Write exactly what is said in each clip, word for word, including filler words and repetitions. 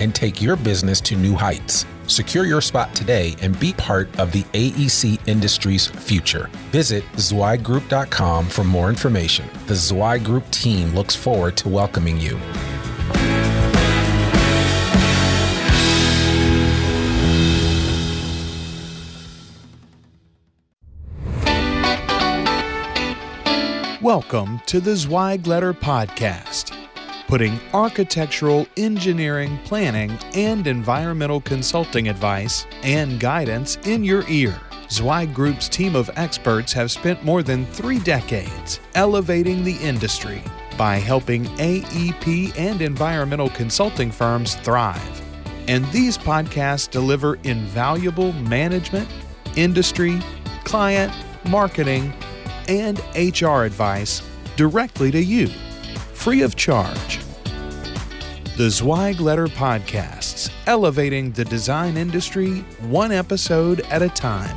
and take your business to new heights. Secure your spot today and be part of the A E C industry's future. Visit Zweig Group dot com for more information. The Zweig Group team looks forward to welcoming you. Welcome to the Zweigletter Podcast, putting architectural, engineering, planning, and environmental consulting advice and guidance in your ear. Zweig Group's team of experts have spent more than three decades elevating the industry by helping A E P and environmental consulting firms thrive. And these podcasts deliver invaluable management, industry, client, marketing, and H R advice directly to you, free of charge. The Zweigletter Podcasts, elevating the design industry one episode at a time.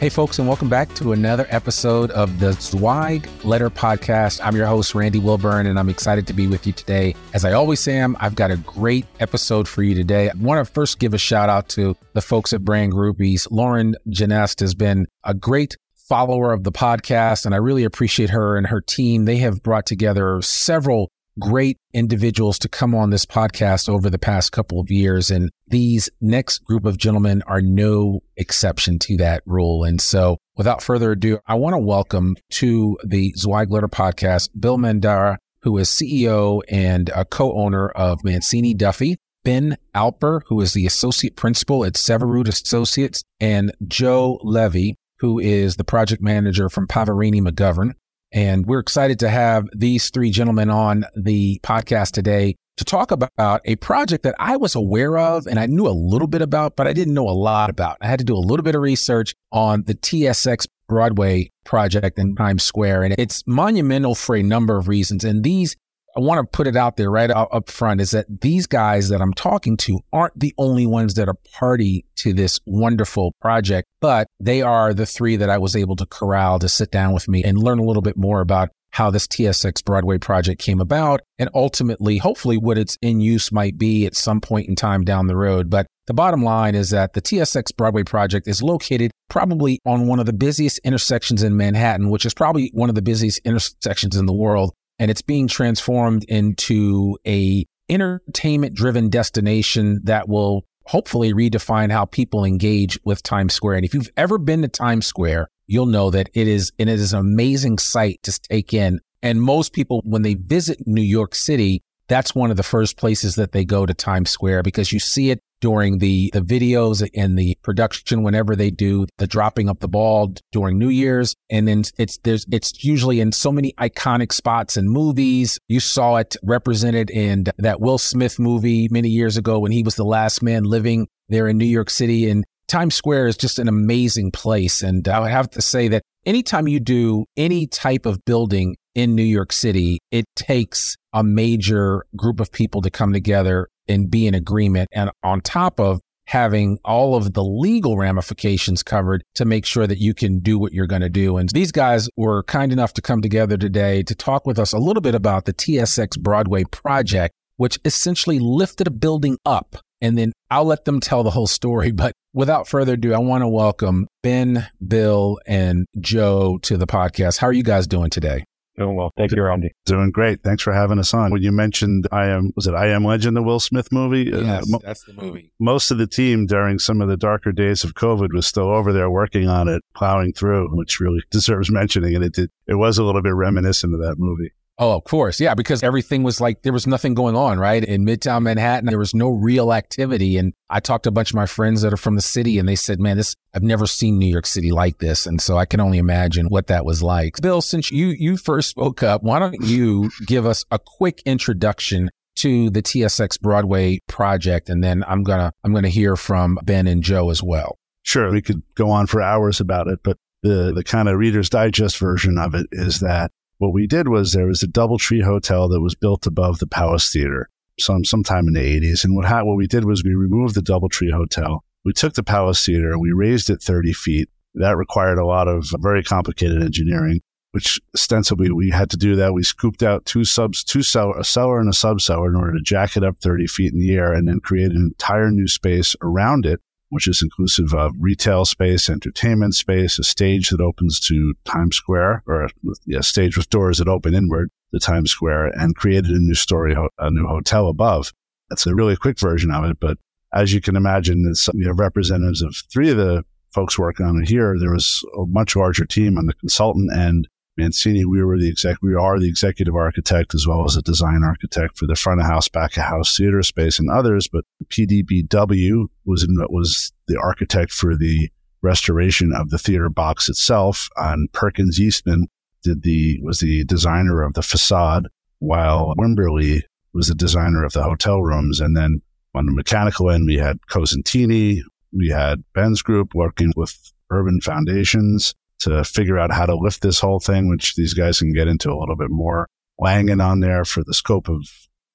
Hey folks, and welcome back to another episode of the Zweigletter Podcast. I'm your host, Randy Wilburn, and I'm excited to be with you today. As I always am, I've got a great episode for you today. I want to first give a shout out to the folks at Brand Groupies. Lauren Genest has been a great follower of the podcast, and I really appreciate her and her team. They have brought together several great individuals to come on this podcast over the past couple of years. And these next group of gentlemen are no exception to that rule. And so without further ado, I want to welcome to the Zweigletter Podcast, Bill Mandara, who is C E O and a co-owner of Mancini Duffy, Ben Alper, who is the associate principal at Severud Associates, and Joe Levi, who is the project manager from Pavarini McGovern. And we're excited to have these three gentlemen on the podcast today to talk about a project that I was aware of and I knew a little bit about, but I didn't know a lot about. I had to do a little bit of research on the T S X Broadway project in Times Square. And it's monumental for a number of reasons. And these, I want to put it out there right up front, is that these guys that I'm talking to aren't the only ones that are party to this wonderful project, but they are the three that I was able to corral to sit down with me and learn a little bit more about how this T S X Broadway project came about and ultimately, hopefully, what its in use might be at some point in time down the road. But the bottom line is that the T S X Broadway project is located probably on one of the busiest intersections in Manhattan, which is probably one of the busiest intersections in the world. And it's being transformed into a entertainment-driven destination that will hopefully redefine how people engage with Times Square. And if you've ever been to Times Square, you'll know that it is, and it is an amazing sight to take in. And most people, when they visit New York City, that's one of the first places that they go to Times Square, because you see it during the, the videos and the production, whenever they do the dropping of the ball during New Year's. And then it's there's it's usually in so many iconic spots in movies. You saw it represented in that Will Smith movie many years ago when he was the last man living there in New York City. And Times Square is just an amazing place. And I would have to say that anytime you do any type of building in New York City, it takes a major group of people to come together and be in agreement. And on top of having all of the legal ramifications covered to make sure that you can do what you're going to do. And these guys were kind enough to come together today to talk with us a little bit about the T S X Broadway project, which essentially lifted a building up. And then I'll let them tell the whole story. But without further ado, I want to welcome Ben, Bill, and Joe to the podcast. How are you guys doing today? Doing well. Thank you, Randy. Doing great. Thanks for having us on. When you mentioned I Am, was it I Am Legend, the Will Smith movie? Yes, uh, mo- that's the movie. Most of the team during some of the darker days of COVID was still over there working on it, plowing through, which really deserves mentioning. And it did, it was a little bit reminiscent of that movie. Oh, of course. Yeah, because everything was like, there was nothing going on, right? In Midtown Manhattan, there was no real activity. And I talked to a bunch of my friends that are from the city and they said, man, this, I've never seen New York City like this. And so I can only imagine what that was like. Bill, since you, you first spoke up, why don't you give us a quick introduction to the T S X Broadway project? And then I'm going to, I'm going to hear from Ben and Joe as well. Sure. We could go on for hours about it, but the, the kind of Reader's Digest version of it is that what we did was there was a DoubleTree Hotel that was built above the Palace Theatre some sometime in the eighties. And what ha- what we did was we removed the DoubleTree Hotel. We took the Palace Theatre and we raised it thirty feet. That required a lot of very complicated engineering, which ostensibly we had to do that. We scooped out two subs, two cellar, a cellar and a sub-cellar in order to jack it up thirty feet in the air and then create an entire new space around it, which is inclusive of retail space, entertainment space, a stage that opens to Times Square, or a, a stage with doors that open inward to Times Square, and created a new story, a new hotel above. That's a really quick version of it, but as you can imagine, it's, you know, representatives of three of the folks working on it here. There was a much larger team on the consultant end. Mancini, we were the exec, we are the executive architect as well as a design architect for the front of house, back of house, theater space, and others. But P D B W was in, was the architect for the restoration of the theater box itself. And Perkins Eastman did the was the designer of the facade, while Wimberly was the designer of the hotel rooms. And then on the mechanical end, we had Cosentini, we had Ben's group working with Urban Foundations to figure out how to lift this whole thing, which these guys can get into a little bit more. Langen on there for the scope of,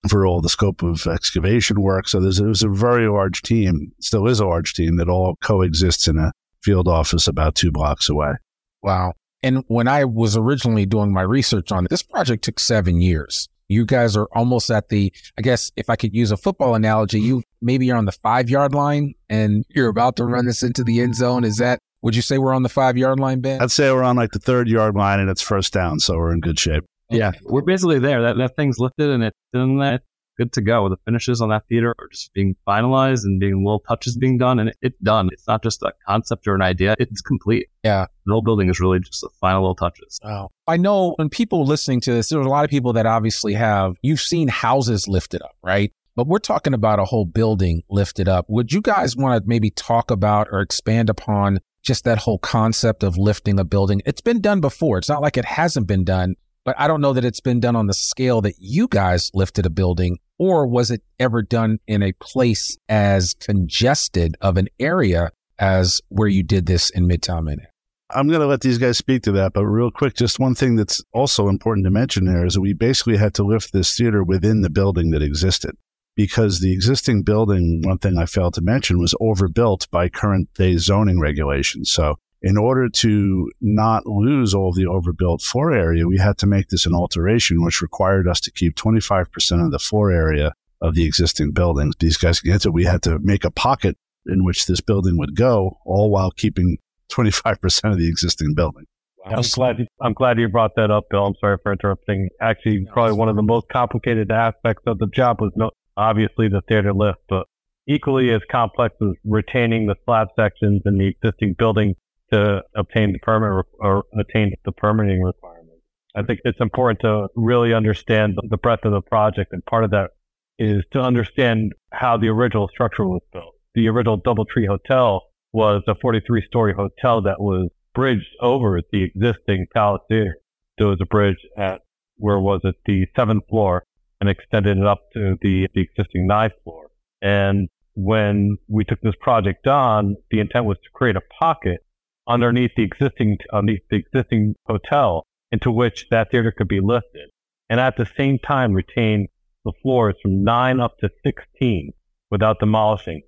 for all the scope of excavation work. So there's, it was a very large team, still is a large team, that all coexists in a field office about two blocks away. Wow. And when I was originally doing my research on it, this project took seven years. You guys are almost at the, I guess, if I could use a football analogy, you maybe you're on the five yard line and you're about to run this into the end zone. Is that, would you say we're on the five-yard line, Ben? I'd say we're on like the third-yard line, and it's first down, so we're in good shape. Yeah, we're basically there. That that thing's lifted, and it's done that. Good to go. The finishes on that theater are just being finalized and being little touches being done, and it, it's done. It's not just a concept or an idea. It's complete. Yeah. The whole building is really just the final little touches. Wow. I know when people listening to this, there's a lot of people that obviously have, you've seen houses lifted up, right? But we're talking about a whole building lifted up. Would you guys want to maybe talk about or expand upon just that whole concept of lifting a building? It's been done before. It's not like it hasn't been done, but I don't know that it's been done on the scale that you guys lifted a building, or was it ever done in a place as congested of an area as where you did this in Midtown Manhattan? I'm going to let these guys speak to that, but real quick, just one thing that's also important to mention there is that we basically had to lift this theater within the building that existed, because the existing building, one thing I failed to mention, was overbuilt by current day zoning regulations. So in order to not lose all the overbuilt floor area, we had to make this an alteration, which required us to keep twenty-five percent of the floor area of the existing building. These guys can get to, we had to make a pocket in which this building would go, all while keeping twenty-five percent of the existing building. I'm glad, you, I'm glad you brought that up, Bill. I'm sorry for interrupting. Actually, probably one of the most complicated aspects of the job was no. Obviously, the theater lift, but equally as complex as retaining the slab sections in the existing building to obtain the permit or attain the permitting requirement. I think it's important to really understand the breadth of the project, and part of that is to understand how the original structure was built. The original DoubleTree Hotel was a forty-three-story hotel that was bridged over the existing Palace Theater. There was a bridge at, where was it, the seventh floor, and extended it up to the, the existing ninth floor. And when we took this project on, the intent was to create a pocket underneath the existing underneath the existing hotel into which that theater could be lifted, and at the same time retain the floors from nine up to sixteen without demolishing.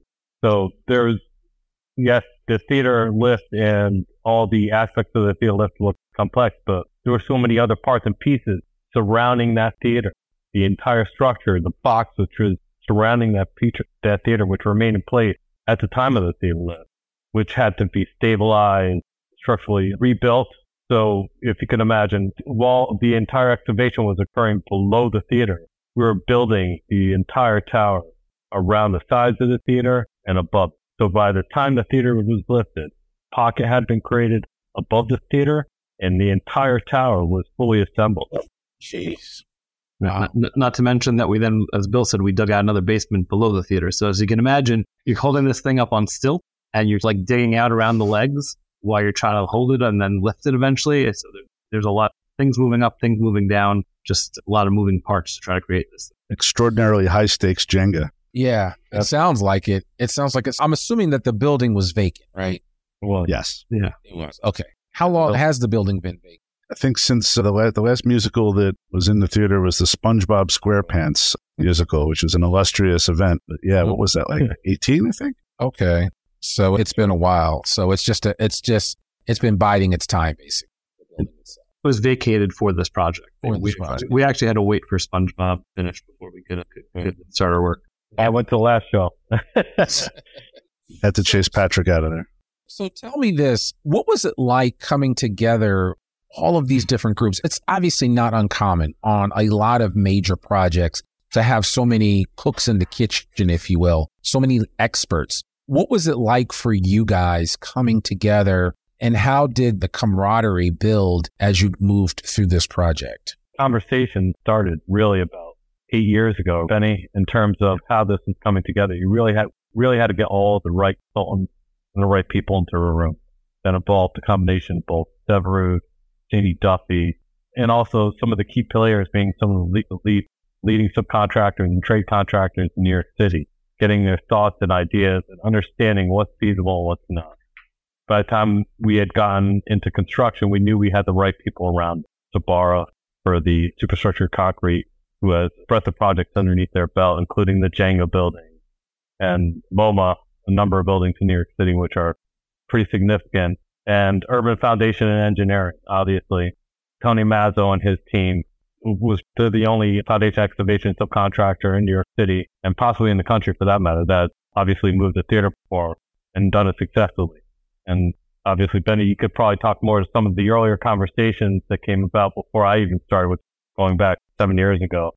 So there's, yes, the theater lift and all the aspects of the theater lift look complex, but there were so many other parts and pieces surrounding that theater. The entire structure, the box which was surrounding that, feature, that theater, which remained in place at the time of the theater lift, which had to be stabilized, structurally rebuilt. So if you can imagine, while the entire excavation was occurring below the theater, we were building the entire tower around the sides of the theater and above. So by the time the theater was lifted, a pocket had been created above the theater, and the entire tower was fully assembled. Jeez. Wow. Not, not to mention that we then, as Bill said, we dug out another basement below the theater. So as you can imagine, you're holding this thing up on stilt and you're like digging out around the legs while you're trying to hold it and then lift it eventually. So there's a lot of things moving up, things moving down, just a lot of moving parts to try to create this thing. Extraordinarily high stakes Jenga. Yeah, That's- it sounds like it. It sounds like it's, I'm assuming that the building was vacant, right? Well, yes. Yeah, it was. Okay. How long well, has the building been vacant? I think since uh, the, la- the last musical that was in the theater was the SpongeBob SquarePants musical, which was an illustrious event. But yeah, what was that, like eighteen, I think? Okay. So it's been a while. So it's just, a, it's just, it's been biding its time, basically. It was vacated for this project. For we, this project. We actually had to wait for SpongeBob to finish before we could, could, could start our work. I went to the last show. Had to chase Patrick out of there. So tell me this, what was it like coming together all of these different groups? It's obviously not uncommon on a lot of major projects to have so many cooks in the kitchen, if you will, so many experts. What was it like for you guys coming together, and how did the camaraderie build as you moved through this project? Conversation started really about eight years ago, Benny, in terms of how this is coming together. You really had, really had to get all the right consultants and the right people into a room. That involved a combination of both Severud, Mancini Duffy, and also some of the key players being some of the lead, leading subcontractors and trade contractors in New York City, getting their thoughts and ideas and understanding what's feasible and what's not. By the time we had gotten into construction, we knew we had the right people around. Sabara for the superstructure concrete, who has a breadth of projects underneath their belt, including the Jenga building, and MoMA, a number of buildings in New York City, which are pretty significant. And Urban Foundation and Engineering, obviously. Tony Mazo and his team was the only foundation excavation subcontractor in New York City, and possibly in the country for that matter, that obviously moved the theater before and done it successfully. And obviously, Benny, you could probably talk more to some of the earlier conversations that came about before I even started, with going back seven years ago.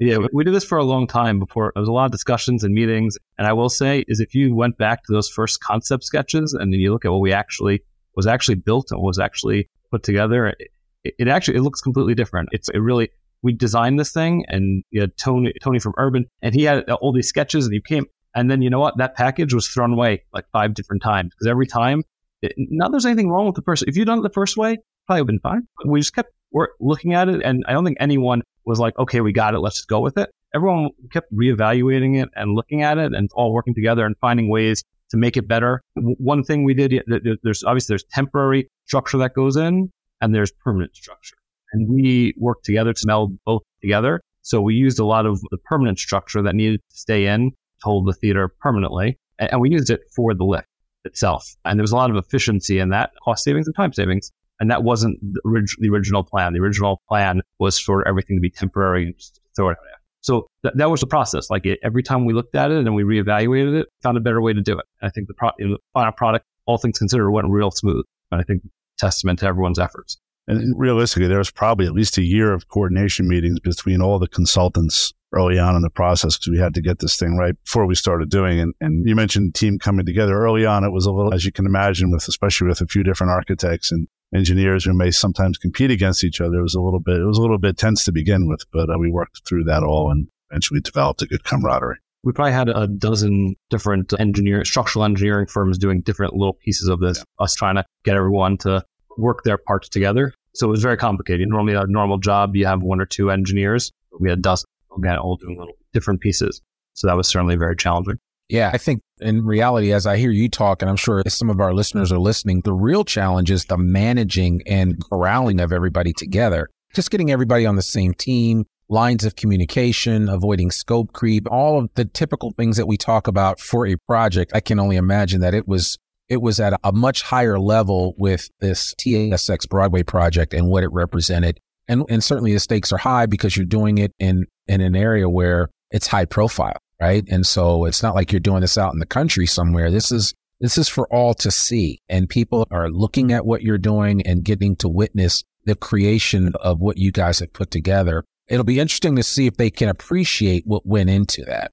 Yeah, we did this for a long time before. There was a lot of discussions and meetings. And I will say is if you went back to those first concept sketches and then you look at what we actually was actually built and was actually put together, it, it actually, it looks completely different. It's it really, we designed this thing, and you had Tony, Tony from Urban, and he had all these sketches, and he came. And then, you know what? That package was thrown away like five different times, because every time, it, not there's anything wrong with the person. If you'd done it the first way, it probably would have been fine. But we just kept we're looking at it, and I don't think anyone was like, okay, we got it, let's just go with it. Everyone kept reevaluating it and looking at it and all working together and finding ways to make it better. One thing we did, there's obviously there's temporary structure that goes in, and there's permanent structure. And we worked together to meld both together. So we used a lot of the permanent structure that needed to stay in to hold the theater permanently, and we used it for the lift itself. And there was a lot of efficiency in that, cost savings and time savings. And that wasn't the, orig- the original plan. The original plan was for everything to be temporary and just throw it out. So th- that was the process. Like it, every time we looked at it and we reevaluated it, found a better way to do it. And I think the pro- final product, all things considered, went real smooth. And I think testament to everyone's efforts. And realistically, there was probably at least a year of coordination meetings between all the consultants early on in the process, because we had to get this thing right before we started doing it. And, and you mentioned the team coming together early on. It was a little, as you can imagine, with especially with a few different architects and engineers who may sometimes compete against each other. It was a little bit, it was a little bit tense to begin with, but uh, we worked through that all and eventually developed a good camaraderie. We probably had a dozen different engineer, structural engineering firms doing different little pieces of this, yeah. Us trying to get everyone to work their parts together. So it was very complicated. Normally a normal job, you have one or two engineers. We had a dozen, again, all doing little different pieces. So that was certainly very challenging. Yeah, I think in reality, as I hear you talk, and I'm sure some of our listeners are listening, the real challenge is the managing and corralling of everybody together, just getting everybody on the same team, lines of communication, avoiding scope creep, all of the typical things that we talk about for a project. I can only imagine that it was it was at a much higher level with this T S X Broadway project and what it represented. And and certainly the stakes are high because you're doing it in, in an area where it's high profile. Right. And so it's not like you're doing this out in the country somewhere. This is this is for all to see. And people are looking at what you're doing and getting to witness the creation of what you guys have put together. It'll be interesting to see if they can appreciate what went into that.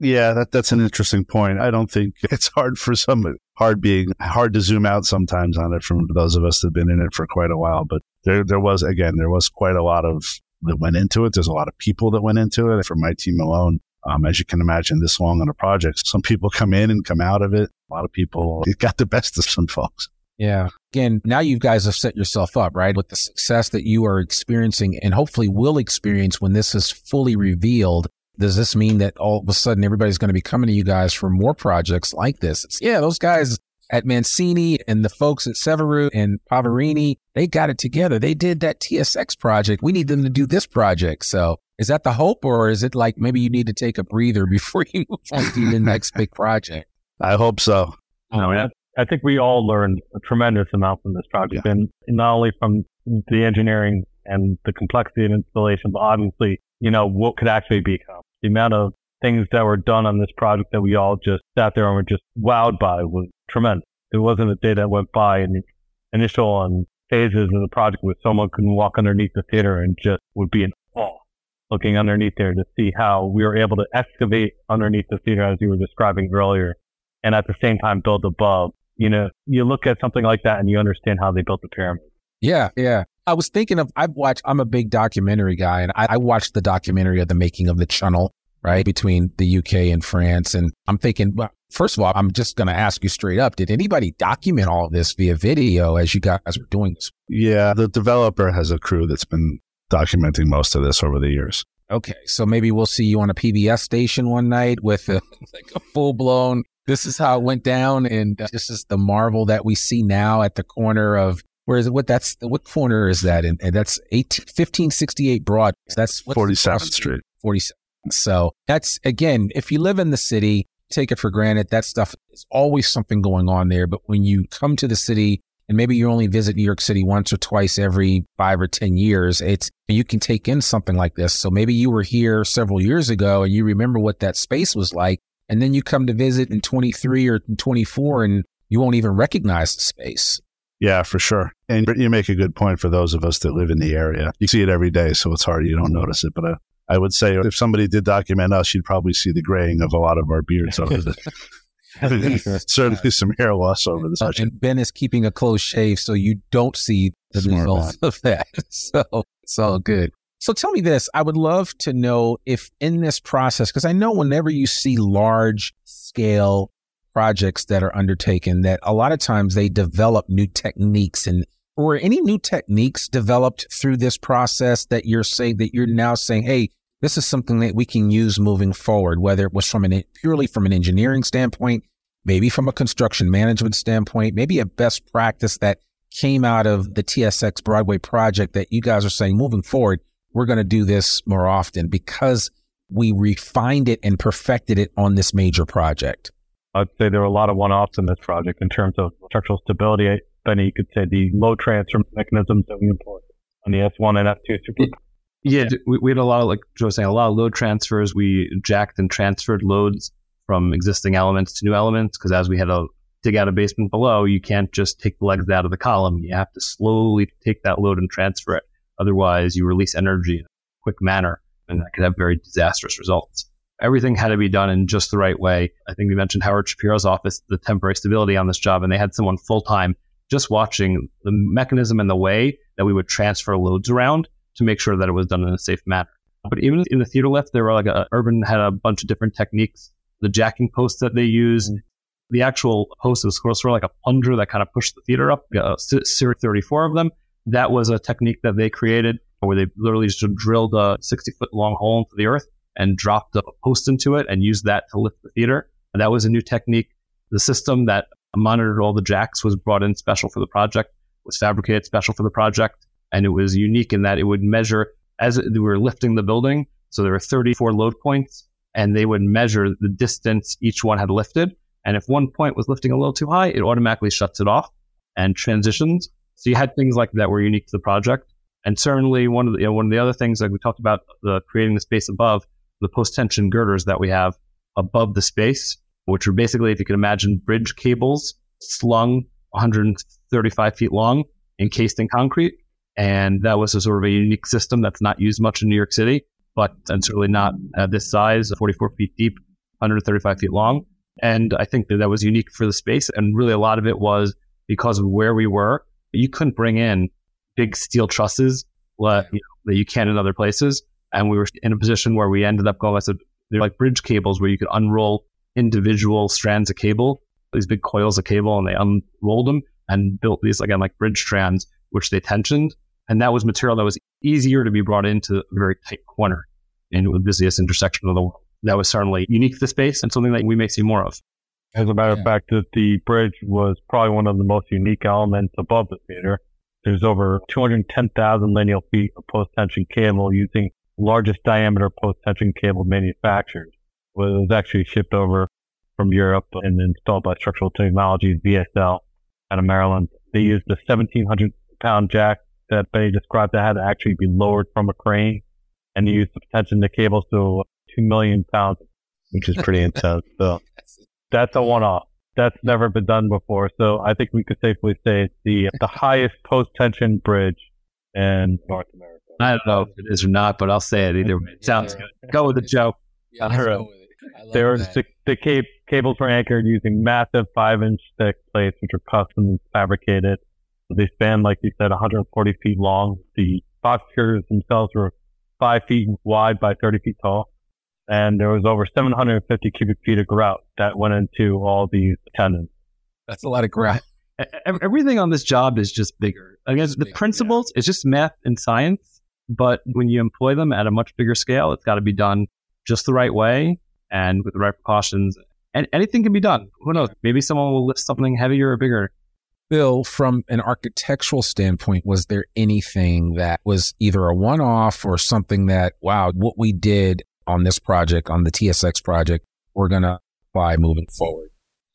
Yeah, that, that's an interesting point. I don't think it's hard for some hard being hard to zoom out sometimes on it from those of us that have been in it for quite a while. But there there was, again, there was quite a lot of that went into it. There's a lot of people that went into it. For my team alone, um, as you can imagine, this long on a project, some people come in and come out of it. A lot of people, it got the best of some folks. Yeah. Again, now you guys have set yourself up, right, with the success that you are experiencing and hopefully will experience when this is fully revealed. Does this mean that all of a sudden everybody's going to be coming to you guys for more projects like this? It's, yeah, those guys at Mancini and the folks at Severud and Pavarini, they got it together. They did that T S X project. We need them to do this project. So is that the hope, or is it like maybe you need to take a breather before you move on to the next big project? I hope so. No, I, I think we all learned a tremendous amount from this project, yeah. and not only from the engineering and the complexity of installation, but obviously, you know, what could actually become. The amount of things that were done on this project that we all just sat there and were just wowed by was tremendous. It wasn't a day that went by in the initial and phases of the project where someone couldn't walk underneath the theater and just would be in awe looking underneath there to see how we were able to excavate underneath the theater, as you were describing earlier, and at the same time build above. You know, you look at something like that and you understand how they built the pyramid. Yeah, yeah. I was thinking of, I've watched, I'm a big documentary guy, and I, I watched the documentary of the making of the Channel, right, between the U K and France. And I'm thinking, well, first of all, I'm just going to ask you straight up, did anybody document all of this via video as you guys were doing this? Yeah, the developer has a crew that's been documenting most of this over the years. Okay, so maybe we'll see you on a P B S station one night with a, like a full-blown, this is how it went down, and this is the marvel that we see now at the corner of, where is it? What that's what corner is that in? And that's eighteen, fifteen sixty-eight Broad. That's forty-seventh Street. forty-seven. So that's, again, if you live in the city, take it for granted. That stuff is always something going on there. But when you come to the city, and maybe you only visit New York City once or twice every five or ten years, it's you can take in something like this. So maybe you were here several years ago and you remember what that space was like, and then you come to visit in twenty-three or twenty-four, and you won't even recognize the space. Yeah, for sure. And you make a good point for those of us that live in the area. You see it every day, so it's hard. You don't notice it. But I, I would say if somebody did document us, you'd probably see the graying of a lot of our beards over the certainly some hair loss over the such. And Ben is keeping a close shave, so you don't see the Smart results man. Of that. So it's all good. So tell me this. I would love to know if in this process, because I know whenever you see large scale projects that are undertaken, that a lot of times they develop new techniques, and were any new techniques developed through this process that you're saying that you're now saying, hey, this is something that we can use moving forward, whether it was from an purely from an engineering standpoint, maybe from a construction management standpoint, maybe a best practice that came out of the T S X Broadway project that you guys are saying moving forward, we're going to do this more often because we refined it and perfected it on this major project. I'd say there were a lot of one-offs in this project in terms of structural stability. Benny, you could say the load transfer mechanisms that we employed on the S one and F two. Super- yeah, yeah, we had a lot of, like Joe was saying, a lot of load transfers. We jacked and transferred loads from existing elements to new elements because as we had to dig out a basement below, you can't just take the legs out of the column. You have to slowly take that load and transfer it. Otherwise, you release energy in a quick manner, and that could have very disastrous results. Everything had to be done in just the right way. I think we mentioned Howard Shapiro's office, the temporary stability on this job, and they had someone full-time just watching the mechanism and the way that we would transfer loads around to make sure that it was done in a safe manner. But even in the theater lift, there were like a, Urban had a bunch of different techniques. The jacking posts that they used, the actual post was sort of like a plunger that kind of pushed the theater up, a series thirty-four of them. That was a technique that they created where they literally just drilled a sixty-foot long hole into the earth and dropped a post into it and used that to lift the theater. And that was a new technique. The system that monitored all the jacks was brought in special for the project, was fabricated special for the project. And it was unique in that it would measure as we were lifting the building. So there were thirty-four load points, and they would measure the distance each one had lifted. And if one point was lifting a little too high, it automatically shuts it off and transitions. So you had things like that were unique to the project. And certainly one of the, you know, one of the other things, like we talked about, the creating the space above, the post-tension girders that we have above the space, which are basically, if you can imagine, bridge cables slung one hundred thirty-five feet long, encased in concrete. And that was a sort of a unique system that's not used much in New York City, but and certainly not uh, this size, forty-four feet deep, one hundred thirty-five feet long. And I think that that was unique for the space. And really a lot of it was because of where we were. You couldn't bring in big steel trusses let, you know, that you can in other places. And we were in a position where we ended up going, I said, they're like bridge cables where you could unroll individual strands of cable, these big coils of cable, and they unrolled them and built these, again, like bridge strands, which they tensioned. And that was material that was easier to be brought into a very tight corner in the busiest intersection of the world. That was certainly unique to the space and something that we may see more of. As a matter yeah. of fact, that the bridge was probably one of the most unique elements above the theater. There's over two hundred ten thousand linear feet of post-tension cable using largest diameter post-tension cable manufactured. It was actually shipped over from Europe and installed by Structural Technologies, V S L, out of Maryland. They used a seventeen hundred pound jack that Benny described that had to actually be lowered from a crane, and they used to tension the cable to two million pounds, which is pretty intense. So that's a one-off. That's never been done before. So I think we could safely say it's the, the highest post-tension bridge in North America. I don't know if it is or not, but I'll say it either way. It sounds yeah, good. Go with it, Joe. Yeah, all right. They were, the, the cab- cables were anchored using massive five-inch thick plates, which are custom fabricated. They span, like you said, one hundred forty feet long. The box cutters themselves were five feet wide by thirty feet tall. And there was over seven hundred fifty cubic feet of grout that went into all these tendons. That's a lot of grout. Everything on this job is just bigger. I guess the bigger, principles, yeah. It's just math and science. But when you employ them at a much bigger scale, it's got to be done just the right way and with the right precautions. And anything can be done. Who knows? Maybe someone will lift something heavier or bigger. Bill, from an architectural standpoint, was there anything that was either a one-off or something that, wow, what we did on this project, on the T S X project, we're going to apply moving forward?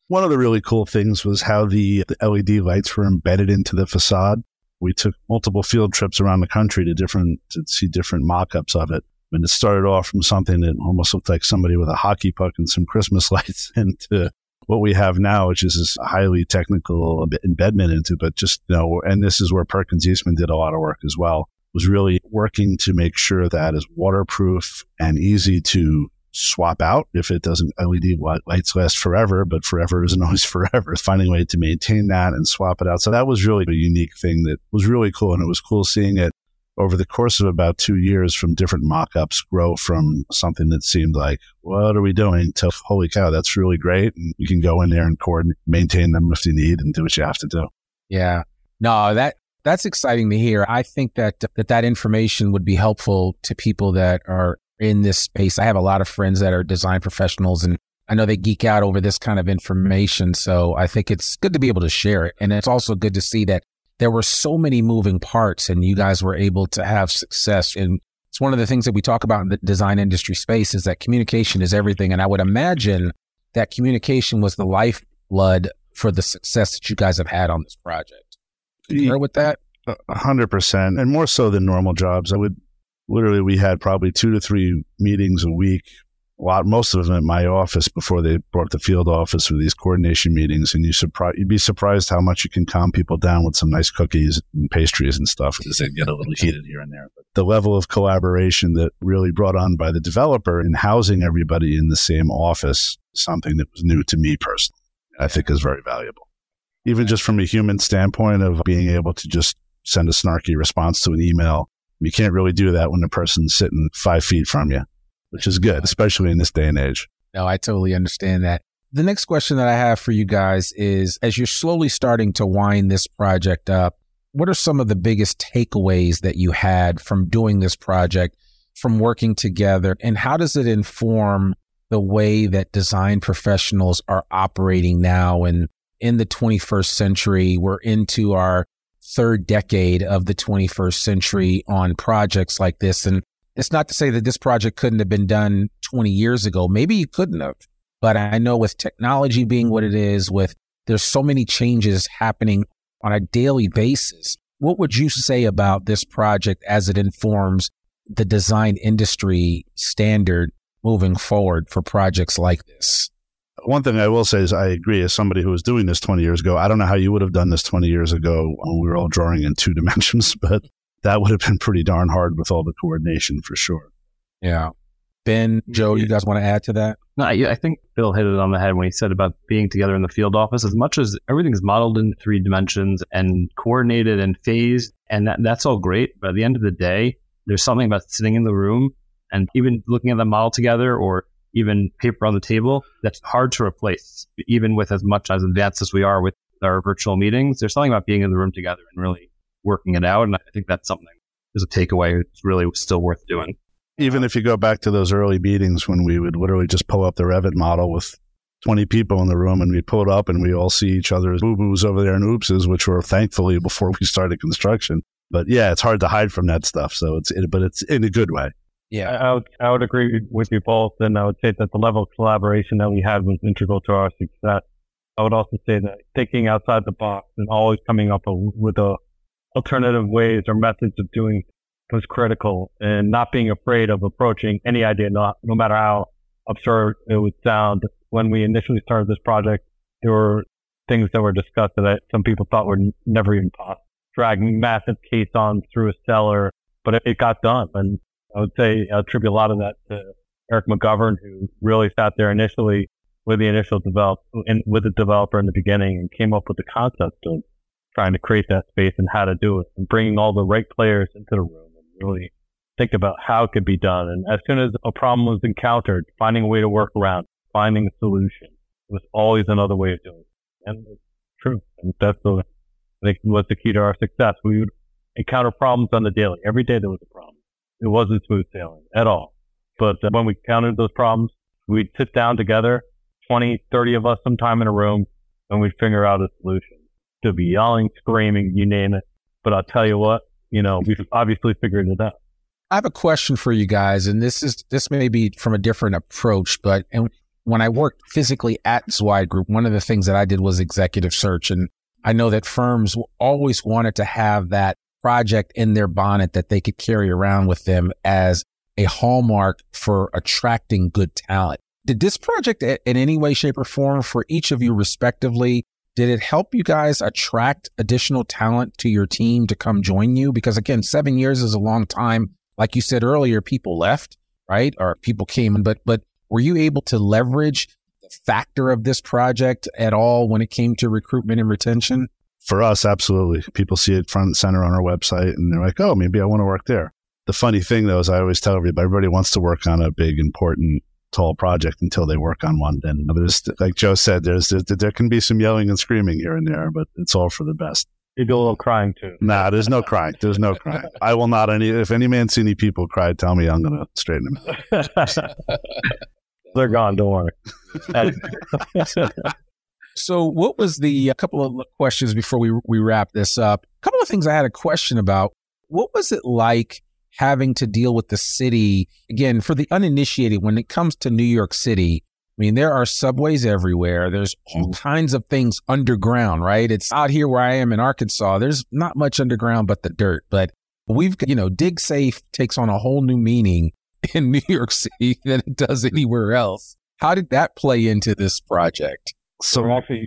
One of the really cool things was how the, the L E D lights were embedded into the facade. We took multiple field trips around the country to different to see different mock-ups of it. And it started off from something that almost looked like somebody with a hockey puck and some Christmas lights into what we have now, which is this highly technical embedment into, but just, you know, and this is where Perkins Eastman did a lot of work as well, was really working to make sure that is waterproof and easy to swap out if it doesn't, L E D lights last forever, but forever isn't always forever. Finding a way to maintain that and swap it out. So that was really a unique thing that was really cool. And it was cool seeing it over the course of about two years from different mock-ups grow from something that seemed like, what are we doing? To, holy cow, that's really great. And you can go in there and coordinate, maintain them if you need and do what you have to do. Yeah. No, that that's exciting to hear. I think that that, that information would be helpful to people that are in this space. I have a lot of friends that are design professionals, and I know they geek out over this kind of information. So I think it's good to be able to share it. And it's also good to see that there were so many moving parts and you guys were able to have success. And it's one of the things that we talk about in the design industry space is that communication is everything. And I would imagine that communication was the lifeblood for the success that you guys have had on this project. Do you agree with that? A hundred percent. And more so than normal jobs. I would literally, we had probably two to three meetings a week. A lot, most of them at my office before they brought the field office for these coordination meetings, and you surpri- you'd be surprised how much you can calm people down with some nice cookies and pastries and stuff as they get a little heated here and there. But the level of collaboration that really brought on by the developer in housing everybody in the same office, something that was new to me personally, I think is very valuable. Even just from a human standpoint of being able to just send a snarky response to an email, you can't really do that when the person's sitting five feet from you. Which is good, especially in this day and age. No, I totally understand that. The next question that I have for you guys is, as you're slowly starting to wind this project up, what are some of the biggest takeaways that you had from doing this project, from working together, and how does it inform the way that design professionals are operating now? And in the twenty-first century, we're into our third decade of the twenty-first century on projects like this. And it's not to say that this project couldn't have been done twenty years ago. Maybe you couldn't have. But I know with technology being what it is, with there's so many changes happening on a daily basis. What would you say about this project as it informs the design industry standard moving forward for projects like this? One thing I will say is I agree, as somebody who was doing this twenty years ago, I don't know how you would have done this twenty years ago when we were all drawing in two dimensions, but that would have been pretty darn hard with all the coordination for sure. Yeah. Ben, Joe, you guys want to add to that? No, I think Bill hit it on the head when he said about being together in the field office. As much as everything's modeled in three dimensions and coordinated and phased, and that, that's all great, but at the end of the day, there's something about sitting in the room and even looking at the model together or even paper on the table that's hard to replace, even with as much as advanced as we are with our virtual meetings. There's something about being in the room together and really working it out, and I think that's something as a takeaway it's really still worth doing. Even if you go back to those early meetings when we would literally just pull up the Revit model with twenty people in the room and we pull it up and we all see each other's boo-boos over there and oopses, which were thankfully before we started construction. But yeah, it's hard to hide from that stuff. So it's, it, but it's in a good way. Yeah, I, I, would, I would agree with you both. And I would say that the level of collaboration that we had was integral to our success. I would also say that thinking outside the box and always coming up with a, alternative ways or methods of doing things was critical, and not being afraid of approaching any idea, not, no matter how absurd it would sound. When we initially started this project, there were things that were discussed that some people thought were never even possible. Dragging massive caissons through a cellar, but it, it got done. And I would say I attribute a lot of that to Eric McGovern, who really sat there initially with the initial develop and with the developer in the beginning and came up with the concept of trying to create that space and how to do it, and bringing all the right players into the room. Really think about how it could be done. And as soon as a problem was encountered, finding a way to work around, finding a solution was always another way of doing it. And it's true. And that's the, I think, was the key to our success. We would encounter problems on the daily. Every day there was a problem. It wasn't smooth sailing at all. But when we encountered those problems, we'd sit down together, twenty, thirty of us sometime in a room, and we'd figure out a solution. To be yelling, screaming, you name it. But I'll tell you what, you know, we've obviously figured it out. I have a question for you guys, and this is this may be from a different approach, but and when I worked physically at Zweig Group, one of the things that I did was executive search. And I know that firms always wanted to have that project in their bonnet that they could carry around with them as a hallmark for attracting good talent. Did this project in any way, shape, or form for each of you respectively, did it help you guys attract additional talent to your team to come join you? Because again, seven years is a long time. Like you said earlier, people left, right? Or people came in, but, but were you able to leverage the factor of this project at all when it came to recruitment and retention? For us, absolutely. People see it front and center on our website and they're like, oh, maybe I want to work there. The funny thing though, is I always tell everybody, everybody wants to work on a big, important tall project until they work on one. Then there's, like Joe said, there's there, there can be some yelling and screaming here and there, but it's all for the best. You do a little crying too. Nah, there's no crying. There's no crying. I will not any. If any Mancini people cry, tell me I'm going to straighten them out. They're gone. Don't worry. So, what was the a couple of questions before we we wrap this up? A couple of things I had a question about. What was it like having to deal with the city? Again, for the uninitiated, when it comes to New York City, I mean, there are subways everywhere. There's all kinds of things underground, right? It's out here where I am in Arkansas. There's not much underground but the dirt. But we've, you know, dig safe takes on a whole new meaning in New York City than it does anywhere else. How did that play into this project? So actually,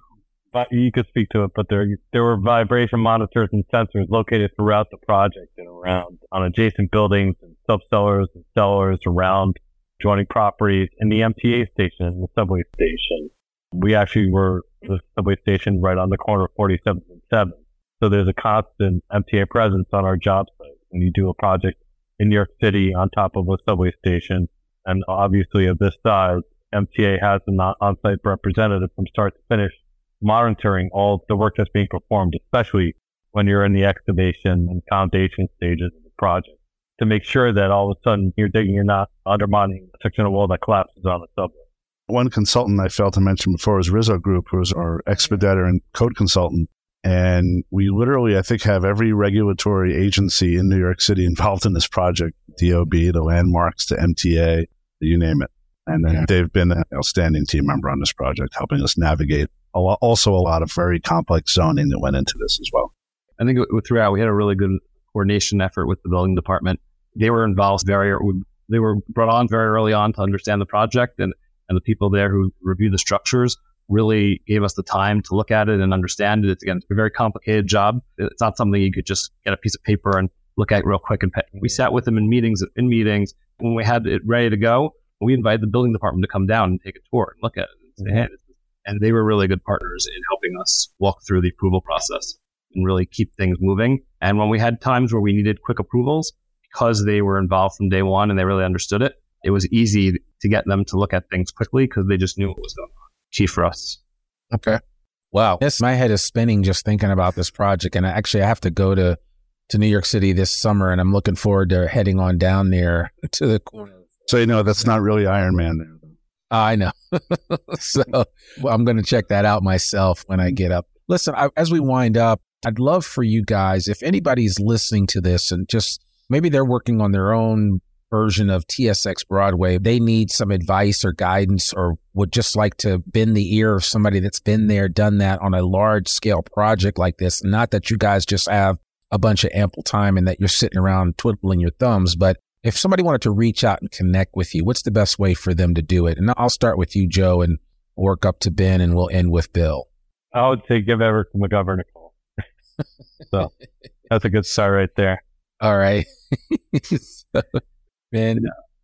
you could speak to it, but there there were vibration monitors and sensors located throughout the project and around on adjacent buildings and sub-cellars and cellars around joining properties in the M T A station and the subway station. We actually were the subway station right on the corner of forty-seventh and seventh. So there's a constant M T A presence on our job site when you do a project in New York City on top of a subway station. And obviously of this size, M T A has an on-site representative from start to finish, monitoring all the work that's being performed, especially when you're in the excavation and foundation stages of the project, to make sure that all of a sudden you're digging, you're not undermining a section of wall that collapses on the subway. One consultant I failed to mention before was Rizzo Group, who is our expeditor and code consultant. And we literally, I think, have every regulatory agency in New York City involved in this project, D O B, the landmarks, the M T A, you name it. And then yeah. They've been an outstanding team member on this project, helping us navigate a lot, also a lot of very complex zoning that went into this as well. I think throughout, we had a really good coordination effort with the building department. They were involved very, they were brought on very early on to understand the project, and, and the people there who reviewed the structures really gave us the time to look at it and understand it. It's, again, it's a very complicated job. It's not something you could just get a piece of paper and look at real quick. And we sat with them in meetings, in meetings when we had it ready to go. We invited the building department to come down and take a tour and look at it. And, say, hey. And they were really good partners in helping us walk through the approval process and really keep things moving. And when we had times where we needed quick approvals, because they were involved from day one and they really understood it, it was easy to get them to look at things quickly because they just knew what was going on. Key for us. Okay. Wow. Yes, my head is spinning just thinking about this project. And I actually, I have to go to, to New York City this summer, and I'm looking forward to heading on down there to the corner. So, you know, that's not really Iron Man there. Uh, I know. So well, I'm going to check that out myself when I get up. Listen, I, as we wind up, I'd love for you guys, if anybody's listening to this and just maybe they're working on their own version of T S X Broadway, they need some advice or guidance or would just like to bend the ear of somebody that's been there, done that on a large scale project like this. Not that you guys just have a bunch of ample time and that you're sitting around twiddling your thumbs, but if somebody wanted to reach out and connect with you, what's the best way for them to do it? And I'll start with you, Joe, and work up to Ben, and we'll end with Bill. I would say give Eric McGovern a call. So that's a good start right there. All right. So, Ben.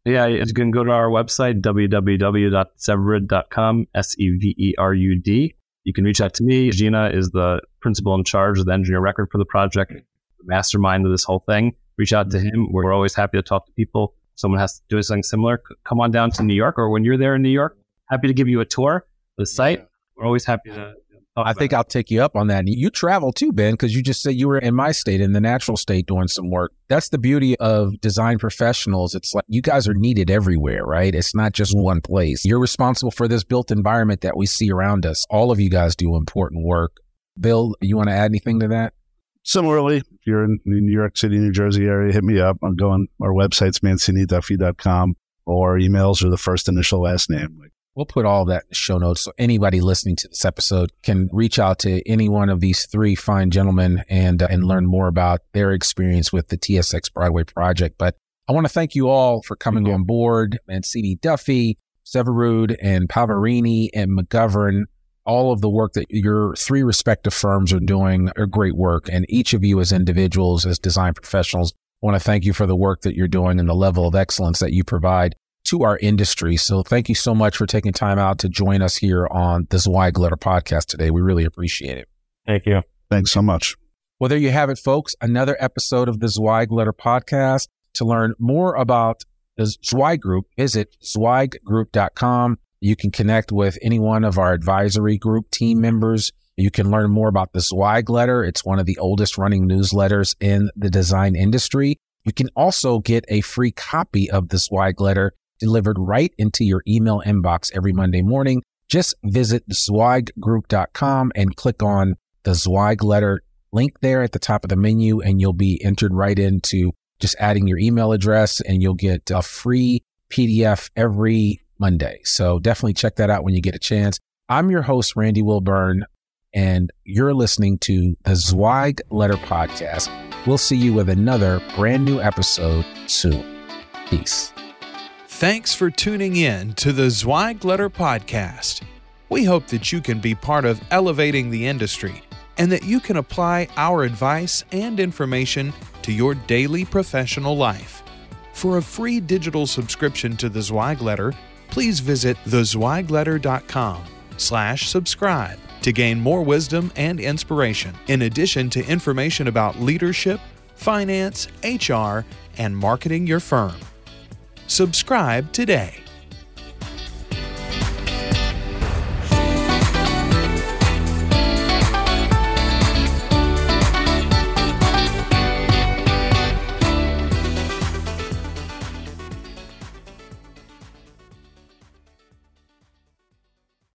Yeah, you can go to our website, w w w dot severud dot com, S E V E R U D. You can reach out to me. Gina is the principal in charge of the engineer record for the project, the mastermind of this whole thing. Reach out to him. We're always happy to talk to people. If someone has to do something similar, come on down to New York, or when you're there in New York, happy to give you a tour of the site. Yeah. We're always happy to talk I think it. I'll take you up on that. You travel too, Ben, because you just said you were in my state, in the natural state, doing some work. That's the beauty of design professionals. It's like you guys are needed everywhere, right? It's not just one place. You're responsible for this built environment that we see around us. All of you guys do important work. Bill, you want to add anything to that? Similarly, if you're in the New York City, New Jersey area, hit me up. I'm going, our website's Mancini Duffy dot com, or emails are the first initial last name. We'll put all that in the show notes. So anybody listening to this episode can reach out to any one of these three fine gentlemen and, uh, and learn more about their experience with the T S X Broadway project. But I want to thank you all for coming on board. Mancini Duffy, Severud, and Pavarini and McGovern. All of the work that your three respective firms are doing are great work. And each of you as individuals, as design professionals, I want to thank you for the work that you're doing and the level of excellence that you provide to our industry. So thank you so much for taking time out to join us here on the Zweigletter podcast today. We really appreciate it. Thank you. Thanks so much. Well, there you have it, folks. Another episode of the Zweigletter podcast. To learn more about the Zweig Group, visit Zweig Group dot com. You can connect with any one of our advisory group team members. You can learn more about the Zweigletter. It's one of the oldest running newsletters in the design industry. You can also get a free copy of the Zweigletter delivered right into your email inbox every Monday morning. Just visit Zweig Group dot com and click on the Zweigletter link there at the top of the menu, and you'll be entered right into just adding your email address, and you'll get a free P D F every Monday. So definitely check that out when you get a chance. I'm your host, Randy Wilburn, and you're listening to the Zweigletter podcast. We'll see you with another brand new episode soon. Peace. Thanks for tuning in to the Zweigletter podcast. We hope that you can be part of elevating the industry and that you can apply our advice and information to your daily professional life. For a free digital subscription to the Zweigletter, please visit the zweig letter dot com slash subscribe to gain more wisdom and inspiration, in addition to information about leadership, finance, H R, and marketing your firm. Subscribe today.